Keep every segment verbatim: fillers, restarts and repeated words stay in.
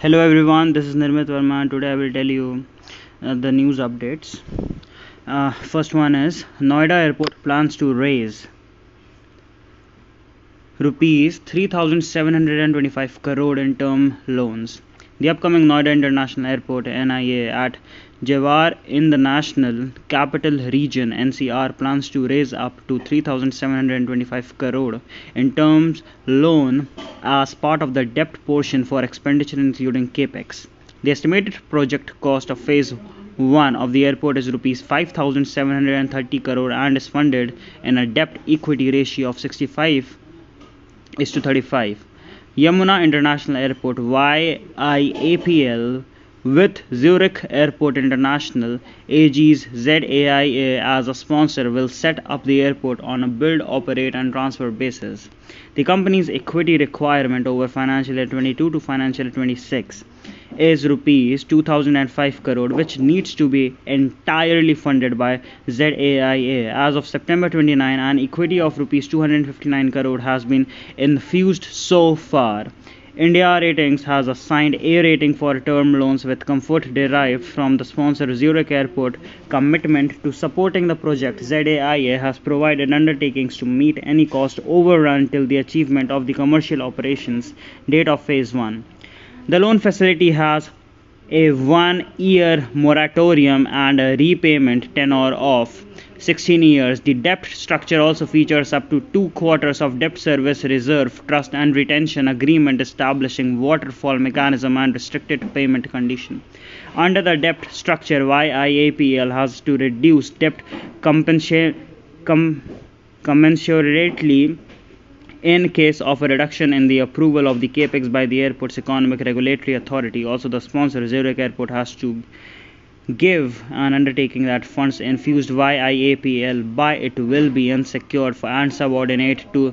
Hello everyone, this is Nirmit Verma. Today I will tell you uh, the news updates. Uh, first one is Noida Airport plans to raise rupees three thousand seven hundred twenty-five crore in term loans. The upcoming Noida International Airport N I A at Jewar in the National Capital Region N C R plans to raise up to three thousand seven hundred twenty-five crore in terms loan as part of the debt portion for expenditure including capex. The estimated project cost of phase one of the airport is rupees five thousand seven hundred thirty crore and is funded in a debt equity ratio of sixty-five is to thirty-five. Yamuna International Airport Y I A P L with Zurich Airport International A G's Z A I A as a sponsor will set up the airport on a build, operate and transfer basis. The company's equity requirement over financial year twenty-two to financial year twenty-six is rupees two thousand five crore, which needs to be entirely funded by Z A I A. As of September twenty-ninth, an equity of rupees two hundred fifty-nine crore has been infused so far. India Ratings has assigned A rating for term loans with comfort derived from the sponsor Zurich Airport commitment to supporting the project. Z A I A has provided undertakings to meet any cost overrun till the achievement of the commercial operations date of phase one. The loan facility has a one-year moratorium and a repayment tenor of sixteen years. The debt structure also features up to two quarters of debt service reserve, trust and retention agreement establishing waterfall mechanism and restricted payment condition. Under the debt structure, Y I A P L has to reduce debt compensa- com- commensurately in case of a reduction in the approval of the capex by the airport's economic regulatory authority. Also, the sponsor Zurich Airport has to give an undertaking that funds infused Y I A P L by it will be unsecured for and subordinate to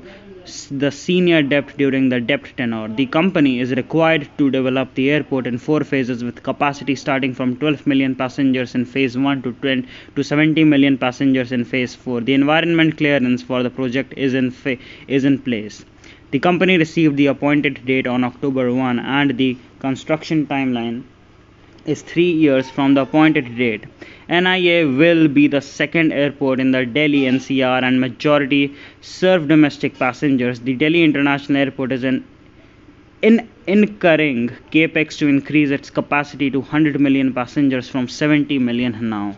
the senior debt during the debt tenor. The company is required to develop the airport in four phases with capacity starting from twelve million passengers in phase one to twenty to seventy million passengers in phase four. The environment clearance for the project is in fa- is in place. The company received the appointed date on October first and the construction timeline is three years from the appointed date. N I A will be the second airport in the Delhi N C R and majority serve domestic passengers. The Delhi International Airport is an in incurring capex to increase its capacity to one hundred million passengers from seventy million now.